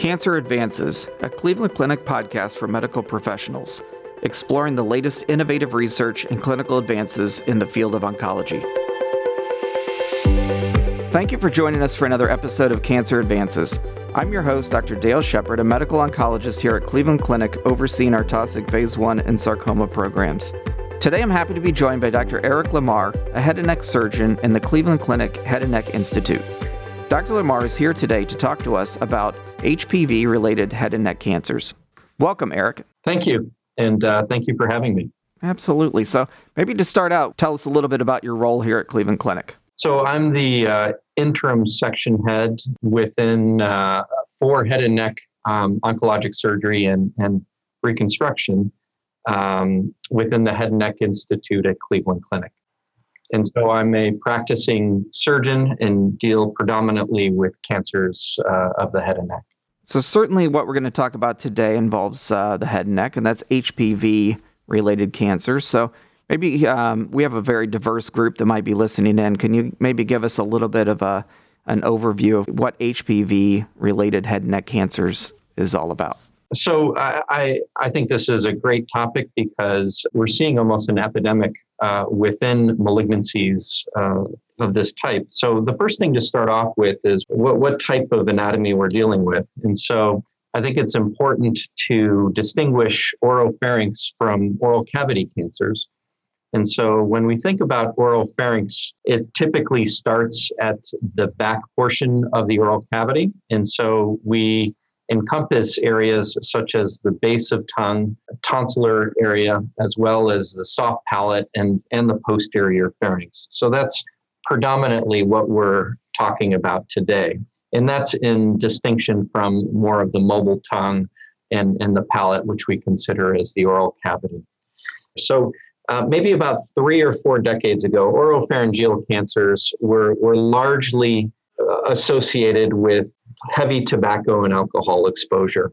Cancer Advances, a Cleveland Clinic podcast for medical professionals, exploring the latest innovative research and clinical advances in the field of oncology. Thank you for joining us for another episode of Cancer Advances. I'm your host, Dr. Dale Shepard, a medical oncologist here at Cleveland Clinic, overseeing our toxic phase 1 and sarcoma programs. Today, I'm happy to be joined by Dr. Eric Lamar, a head and neck surgeon in the Cleveland Clinic Head and Neck Institute. Dr. Lamar is here today to talk to us about HPV-related head and neck cancers. Welcome, Eric. Thank you, and thank you for having me. Absolutely. So maybe to start out, tell us a little bit about your role here at Cleveland Clinic. So I'm the interim section head within for head and neck oncologic surgery and reconstruction within the Head and Neck Institute at Cleveland Clinic. And so I'm a practicing surgeon and deal predominantly with cancers of the head and neck. So certainly what we're going to talk about today involves the head and neck, and that's HPV-related cancers. So maybe we have a very diverse group that might be listening in. Can you maybe give us a little bit of an overview of what HPV-related head and neck cancers is all about? So I think this is a great topic because we're seeing almost an epidemic within malignancies of this type. So the first thing to start off with is what type of anatomy we're dealing with. And so I think it's important to distinguish oropharynx from oral cavity cancers. And so when we think about oropharynx, it typically starts at the back portion of the oral cavity. And so we encompass areas such as the base of tongue, tonsillar area, as well as the soft palate and the posterior pharynx. So that's predominantly what we're talking about today. And that's in distinction from more of the mobile tongue and the palate, which we consider as the oral cavity. So maybe about 3 or 4 decades ago, oropharyngeal cancers were largely associated with heavy tobacco and alcohol exposure.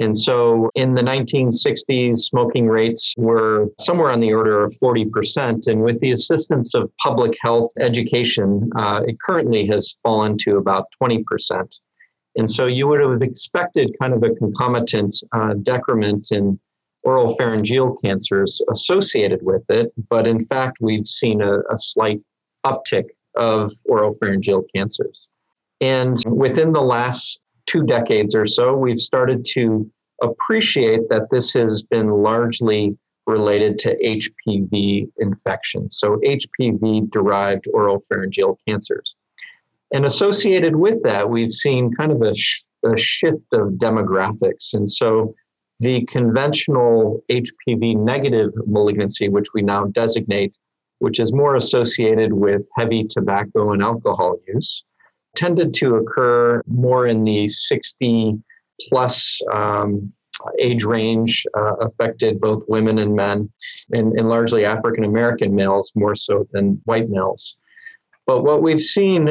And so in the 1960s, smoking rates were somewhere on the order of 40%. And with the assistance of public health education, it currently has fallen to about 20%. And so you would have expected kind of a concomitant decrement in oropharyngeal cancers associated with it. But in fact, we've seen a slight uptick of oropharyngeal cancers. And within the last 2 decades or so, we've started to appreciate that this has been largely related to HPV infections, so HPV-derived oropharyngeal cancers. And associated with that, we've seen kind of a shift of demographics. And so the conventional HPV-negative malignancy, which we now designate, which is more associated with heavy tobacco and alcohol use, tended to occur more in the 60-plus age range, affected both women and men, and largely African-American males more so than white males. But what we've seen,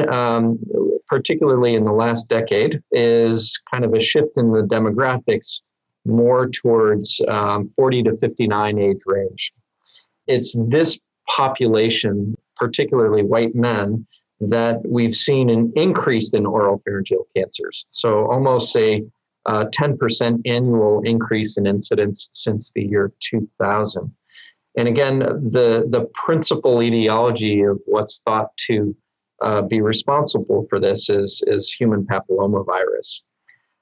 particularly in the last decade, is kind of a shift in the demographics more towards 40 to 59 age range. It's this population, particularly white men, that we've seen an increase in oropharyngeal cancers. So almost a 10% annual increase in incidence since the year 2000. And again, the principal etiology of what's thought to be responsible for this is human papillomavirus.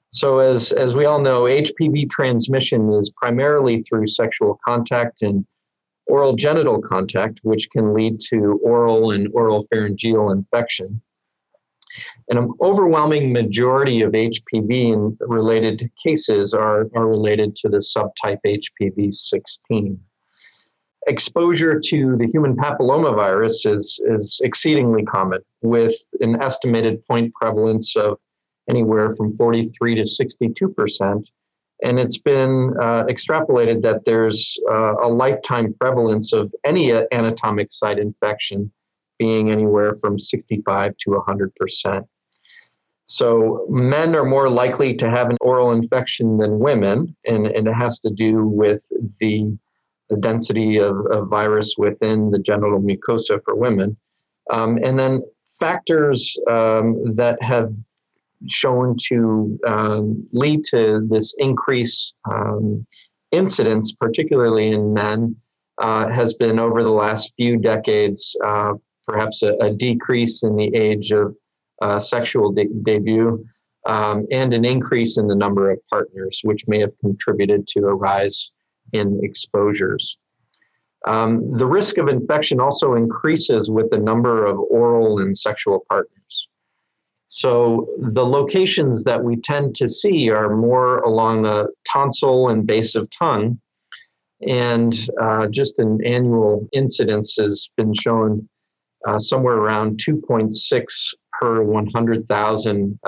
So as we all know, HPV transmission is primarily through sexual contact and oral genital contact, which can lead to oral and oropharyngeal infection. And an overwhelming majority of HPV-related cases are related to the subtype HPV-16. Exposure to the human papillomavirus is exceedingly common, with an estimated point prevalence of anywhere from 43 to 62%. And it's been extrapolated that there's a lifetime prevalence of any anatomic site infection being anywhere from 65 to 100%. So men are more likely to have an oral infection than women, and it has to do with the density of virus within the genital mucosa for women. And then factors that have shown to lead to this increased incidence, particularly in men, has been over the last few decades, perhaps a decrease in the age of sexual debut, and an increase in the number of partners, which may have contributed to a rise in exposures. The risk of infection also increases with the number of oral and sexual partners. So the locations that we tend to see are more along the tonsil and base of tongue. And just an annual incidence has been shown somewhere around 2.6 per 100,000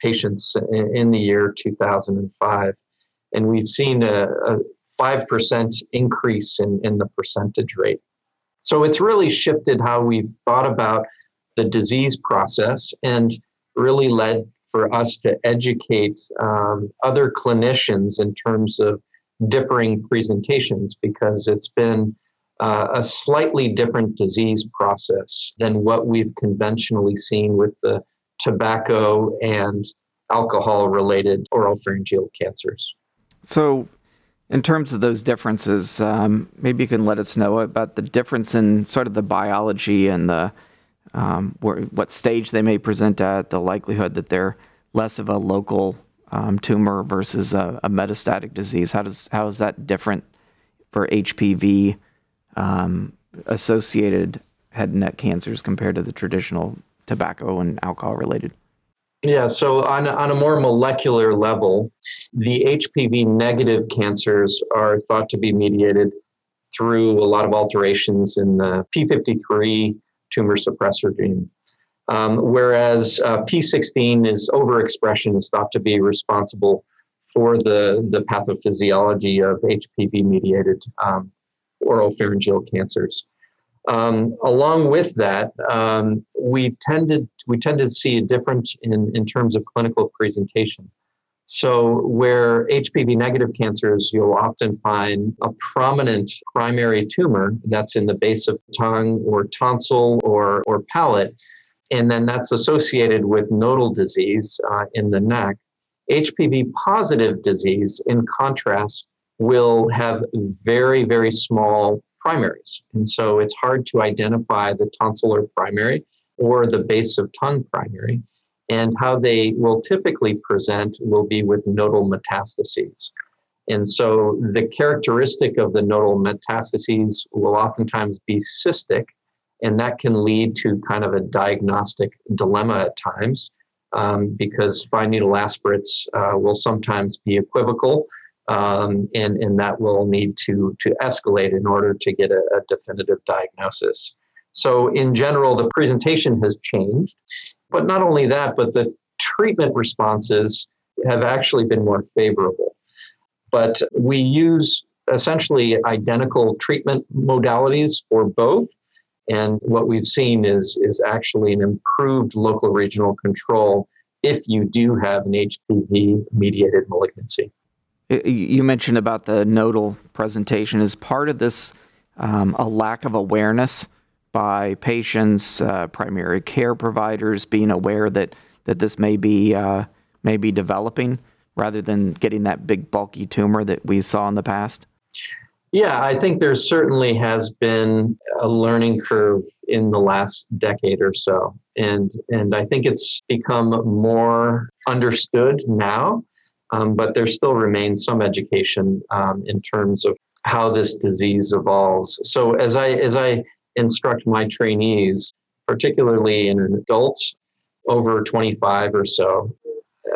patients in the year 2005. And we've seen a 5% increase in the percentage rate. So it's really shifted how we've thought about the disease process and really led for us to educate other clinicians in terms of differing presentations, because it's been a slightly different disease process than what we've conventionally seen with the tobacco and alcohol-related oropharyngeal cancers. So in terms of those differences, maybe you can let us know about the difference in sort of the biology and the what stage they may present at, the likelihood that they're less of a local tumor versus a metastatic disease. How is that different for HPV associated head and neck cancers compared to the traditional tobacco and alcohol related? Yeah, so on a more molecular level, the HPV negative cancers are thought to be mediated through a lot of alterations in the P53 tumor suppressor gene, whereas P16 is overexpression is thought to be responsible for the pathophysiology of HPV-mediated oropharyngeal cancers. Along with that, we tended to see a difference in terms of clinical presentation. So where HPV negative cancers, you'll often find a prominent primary tumor that's in the base of tongue or tonsil or palate, and then that's associated with nodal disease in the neck. HPV positive disease, in contrast, will have very, very small primaries. And so it's hard to identify the tonsillar primary or the base of tongue primary. And how they will typically present will be with nodal metastases. And so the characteristic of the nodal metastases will oftentimes be cystic, and that can lead to kind of a diagnostic dilemma at times, because fine needle aspirates will sometimes be equivocal. And that will need to escalate in order to get a definitive diagnosis. So in general, the presentation has changed, but not only that, but the treatment responses have actually been more favorable. But we use essentially identical treatment modalities for both, and what we've seen is actually an improved local regional control if you do have an HPV-mediated malignancy. You mentioned about the nodal presentation. Is part of this a lack of awareness by patients, primary care providers being aware that this may be developing rather than getting that big bulky tumor that we saw in the past? Yeah, I think there certainly has been a learning curve in the last decade or so. And I think it's become more understood now. But there still remains some education in terms of how this disease evolves. So as I instruct my trainees, particularly in adults over 25 or so,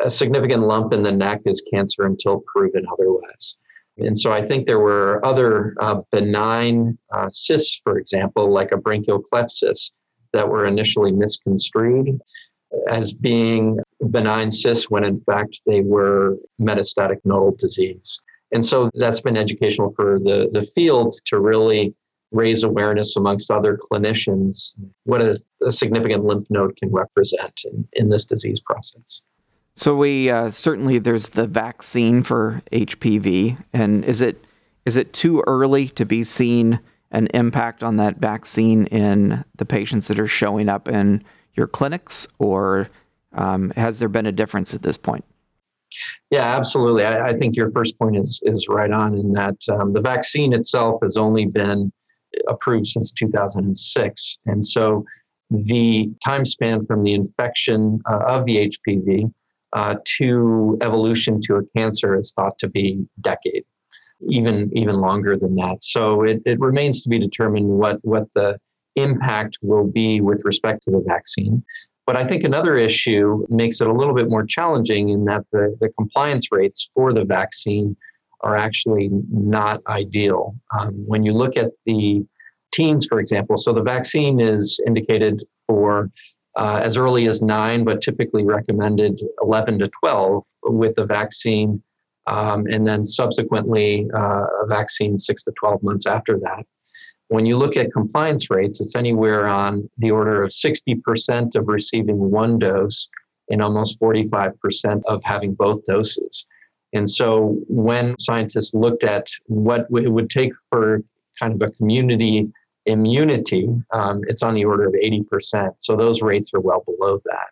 a significant lump in the neck is cancer until proven otherwise. And so I think there were other benign cysts, for example, like a branchial cleft cyst, that were initially misconstrued as being benign cysts when in fact they were metastatic nodal disease. And so that's been educational for the field to really raise awareness amongst other clinicians what a significant lymph node can represent in this disease process. So we certainly there's the vaccine for HPV, and is it too early to be seeing an impact on that vaccine in the patients that are showing up in your clinics, or Has there been a difference at this point? Yeah, absolutely. I think your first point is right on in that the vaccine itself has only been approved since 2006. And so the time span from the infection of the HPV to evolution to a cancer is thought to be a decade, even longer than that. So it remains to be determined what the impact will be with respect to the vaccine. But I think another issue makes it a little bit more challenging in that the compliance rates for the vaccine are actually not ideal. When you look at the teens, for example, so the vaccine is indicated for as early as 9, but typically recommended 11 to 12 with the vaccine, and then subsequently a vaccine 6 to 12 months after that. When you look at compliance rates, it's anywhere on the order of 60% of receiving one dose and almost 45% of having both doses. And so when scientists looked at what it would take for kind of a community immunity, it's on the order of 80%. So those rates are well below that.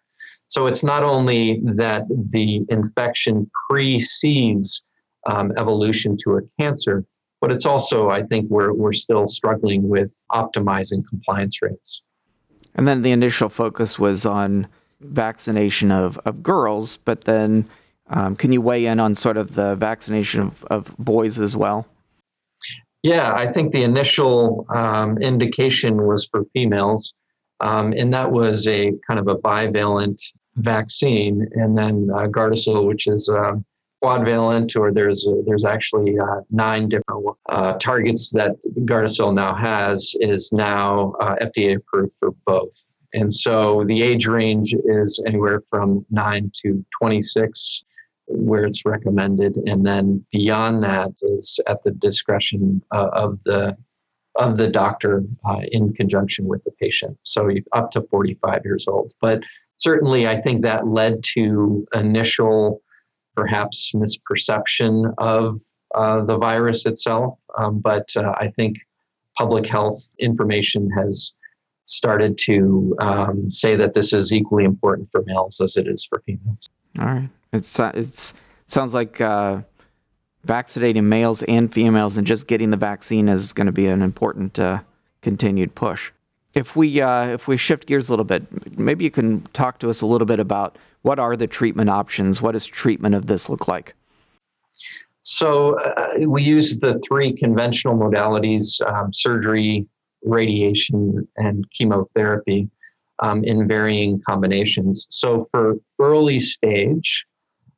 So it's not only that the infection precedes evolution to a cancer, but it's also, I think, we're still struggling with optimizing compliance rates. And then the initial focus was on vaccination of girls, but then can you weigh in on sort of the vaccination of boys as well? Yeah, I think the initial indication was for females, and that was a kind of a bivalent vaccine, and then Gardasil, which is quadrivalent, or there's actually 9 different targets that Gardasil now has, is now FDA approved for both. And so the age range is anywhere from 9 to 26, where it's recommended, and then beyond that is at the discretion of the doctor in conjunction with the patient. So up to 45 years old. But certainly, I think that led to initial, perhaps, misperception of the virus itself. But I think public health information has started to say that this is equally important for males as it is for females. All right. It sounds like vaccinating males and females and just getting the vaccine is going to be an important continued push. If we shift gears a little bit, maybe you can talk to us a little bit about what are the treatment options? What does treatment of this look like? So we use the 3 conventional modalities, surgery, radiation, and chemotherapy in varying combinations. So for early stage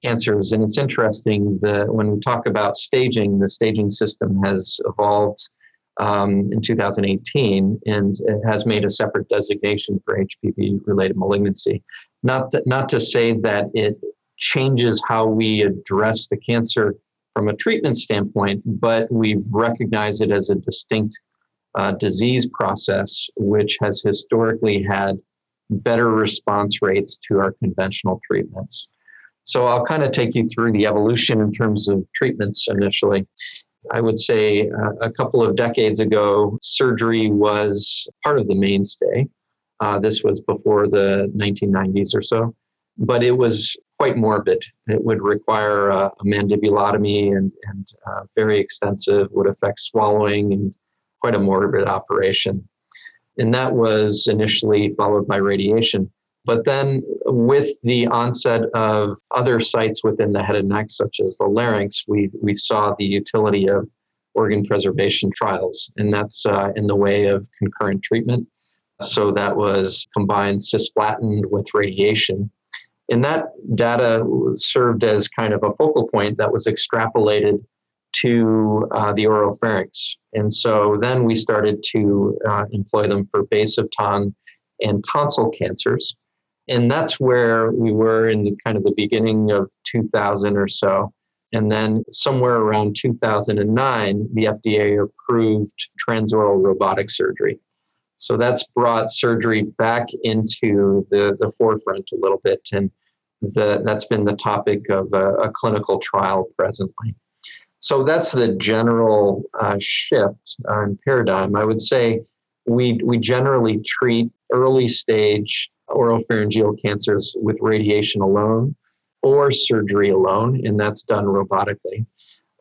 cancers, and it's interesting that when we talk about staging, the staging system has evolved in 2018, and it has made a separate designation for HPV-related malignancy. Not to say that it changes how we address the cancer from a treatment standpoint, but we've recognized it as a distinct disease process, which has historically had better response rates to our conventional treatments. So I'll kind of take you through the evolution in terms of treatments initially. I would say a couple of decades ago, surgery was part of the mainstay. This was before the 1990s or so, but it was quite morbid. It would require a mandibulotomy and very extensive, would affect swallowing, and quite a morbid operation. And that was initially followed by radiation. But then with the onset of other sites within the head and neck, such as the larynx, we saw the utility of organ preservation trials, and that's in the way of concurrent treatment. So that was combined cisplatin with radiation. And that data served as kind of a focal point that was extrapolated to the oropharynx. And so then we started to employ them for base of tongue and tonsil cancers. And that's where we were in the kind of the beginning of 2000 or so. And then somewhere around 2009, the FDA approved transoral robotic surgery. So that's brought surgery back into the forefront a little bit. And that's been the topic of a clinical trial presently. So that's the general shift in paradigm. I would say we generally treat early stage oropharyngeal cancers with radiation alone or surgery alone, and that's done robotically.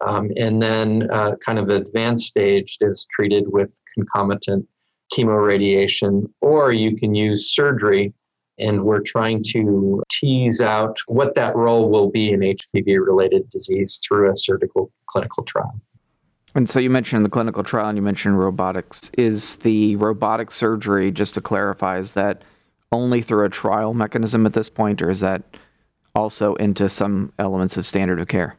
And then kind of advanced stage is treated with concomitant chemoradiation, or you can use surgery. And we're trying to tease out what that role will be in HPV-related disease through a surgical clinical trial. And so you mentioned the clinical trial and you mentioned robotics. Is the robotic surgery, just to clarify, is that only through a trial mechanism at this point, or is that also into some elements of standard of care?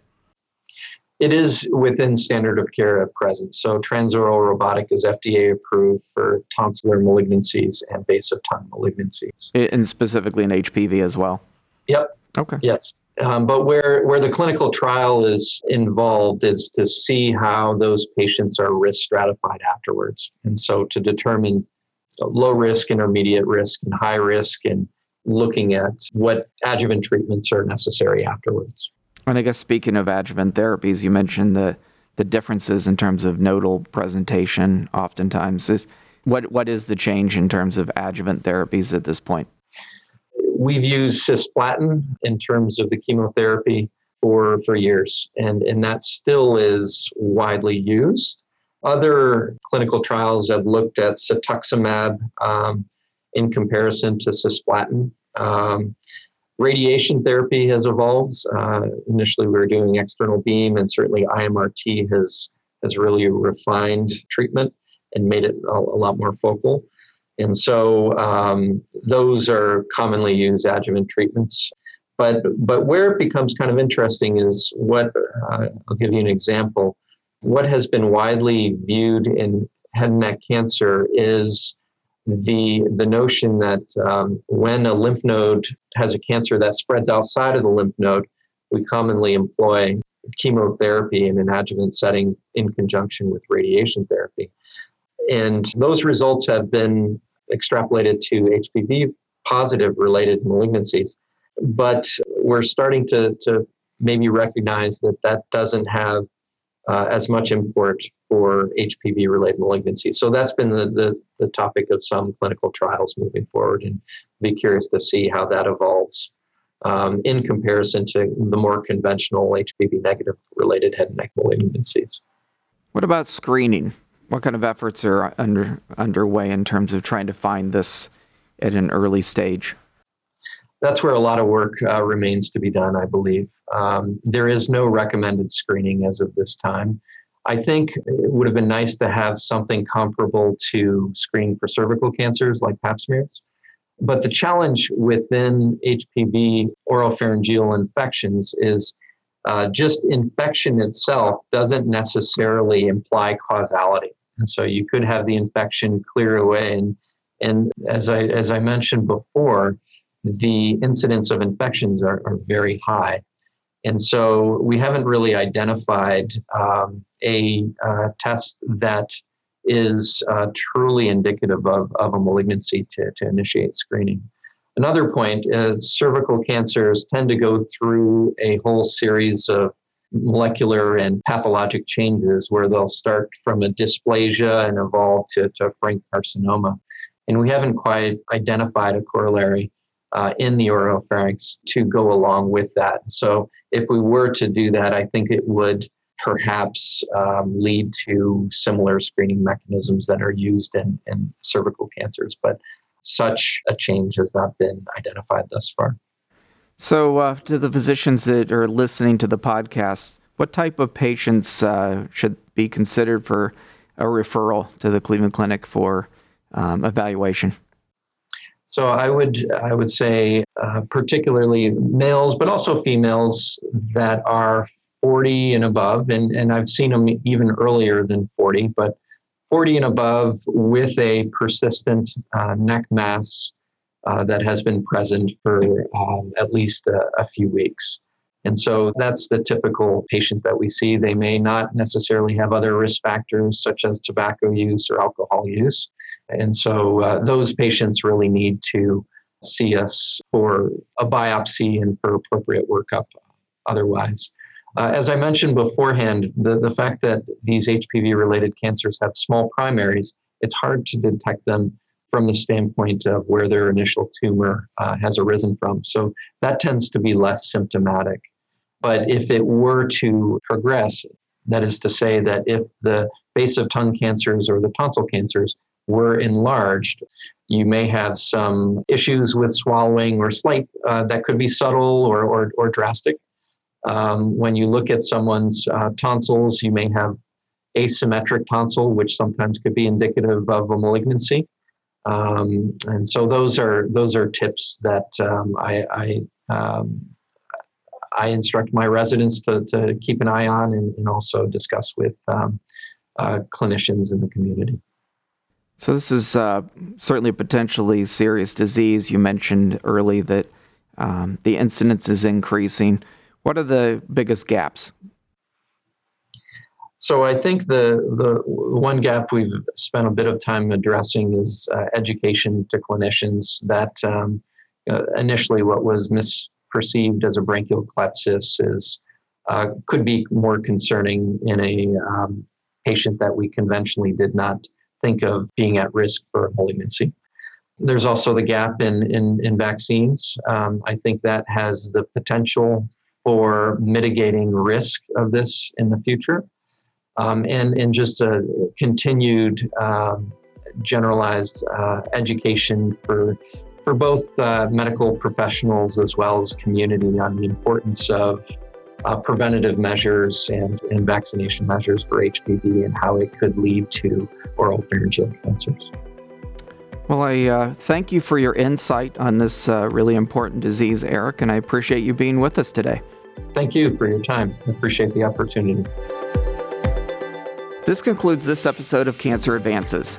It is within standard of care at present. So transoral robotic is FDA approved for tonsillar malignancies and base of tongue malignancies. And specifically in HPV as well? Yep. Okay. Yes. But where the clinical trial is involved is to see how those patients are risk stratified afterwards. And so to determine low risk, intermediate risk, and high risk, and looking at what adjuvant treatments are necessary afterwards. And I guess speaking of adjuvant therapies, you mentioned the differences in terms of nodal presentation oftentimes. What is the change in terms of adjuvant therapies at this point? We've used cisplatin in terms of the chemotherapy for years, and that still is widely used. Other clinical trials have looked at cetuximab in comparison to cisplatin. Radiation therapy has evolved. Initially, we were doing external beam, and certainly IMRT has really refined treatment and made it a lot more focal. And so those are commonly used adjuvant treatments. But where it becomes kind of interesting is what, I'll give you an example. What has been widely viewed in head and neck cancer is the notion that when a lymph node has a cancer that spreads outside of the lymph node, we commonly employ chemotherapy in an adjuvant setting in conjunction with radiation therapy. And those results have been extrapolated to HPV positive related malignancies. But we're starting to maybe recognize that doesn't have as much import for HPV-related malignancies. So that's been the topic of some clinical trials moving forward, and be curious to see how that evolves in comparison to the more conventional HPV-negative-related head and neck malignancies. What about screening? What kind of efforts are underway in terms of trying to find this at an early stage? That's where a lot of work remains to be done, I believe. There is no recommended screening as of this time. I think it would have been nice to have something comparable to screening for cervical cancers like pap smears. But the challenge within HPV oropharyngeal infections is just infection itself doesn't necessarily imply causality. And so you could have the infection clear away. And as I mentioned before, the incidence of infections are very high. And so we haven't really identified a test that is truly indicative of a malignancy to initiate screening. Another point is cervical cancers tend to go through a whole series of molecular and pathologic changes where they'll start from a dysplasia and evolve to frank carcinoma. And we haven't quite identified a corollary in the oropharynx to go along with that. So if we were to do that, I think it would perhaps lead to similar screening mechanisms that are used in cervical cancers. But such a change has not been identified thus far. So to the physicians that are listening to the podcast, what type of patients should be considered for a referral to the Cleveland Clinic for evaluation? So I would say particularly males, but also females that are 40 and above, and I've seen them even earlier than 40, but 40 and above with a persistent neck mass that has been present for at least a few weeks. And so that's the typical patient that we see. They may not necessarily have other risk factors such as tobacco use or alcohol use. And so those patients really need to see us for a biopsy and for appropriate workup otherwise. As I mentioned beforehand, the fact that these HPV-related cancers have small primaries, it's hard to detect them from the standpoint of where their initial tumor has arisen from. So that tends to be less symptomatic. But if it were to progress, that is to say that if the base of tongue cancers or the tonsil cancers were enlarged, you may have some issues with swallowing or slight that could be subtle or drastic. When you look at someone's tonsils, you may have asymmetric tonsil, which sometimes could be indicative of a malignancy. And so those are tips that I instruct my residents to keep an eye on and also discuss with clinicians in the community. So this is certainly a potentially serious disease. You mentioned early that the incidence is increasing. What are the biggest gaps? So I think the one gap we've spent a bit of time addressing is education to clinicians that initially what was misperceived as a branchial cleft cyst is could be more concerning in a patient that we conventionally did not think of being at risk for malignancy. There's also the gap in vaccines. I think that has the potential for mitigating risk of this in the future. And just a continued generalized education for both medical professionals as well as community on the importance of preventative measures and vaccination measures for HPV and how it could lead to oropharyngeal cancers. Well, I thank you for your insight on this really important disease, Eric, and I appreciate you being with us today. Thank you for your time. I appreciate the opportunity. This concludes this episode of Cancer Advances.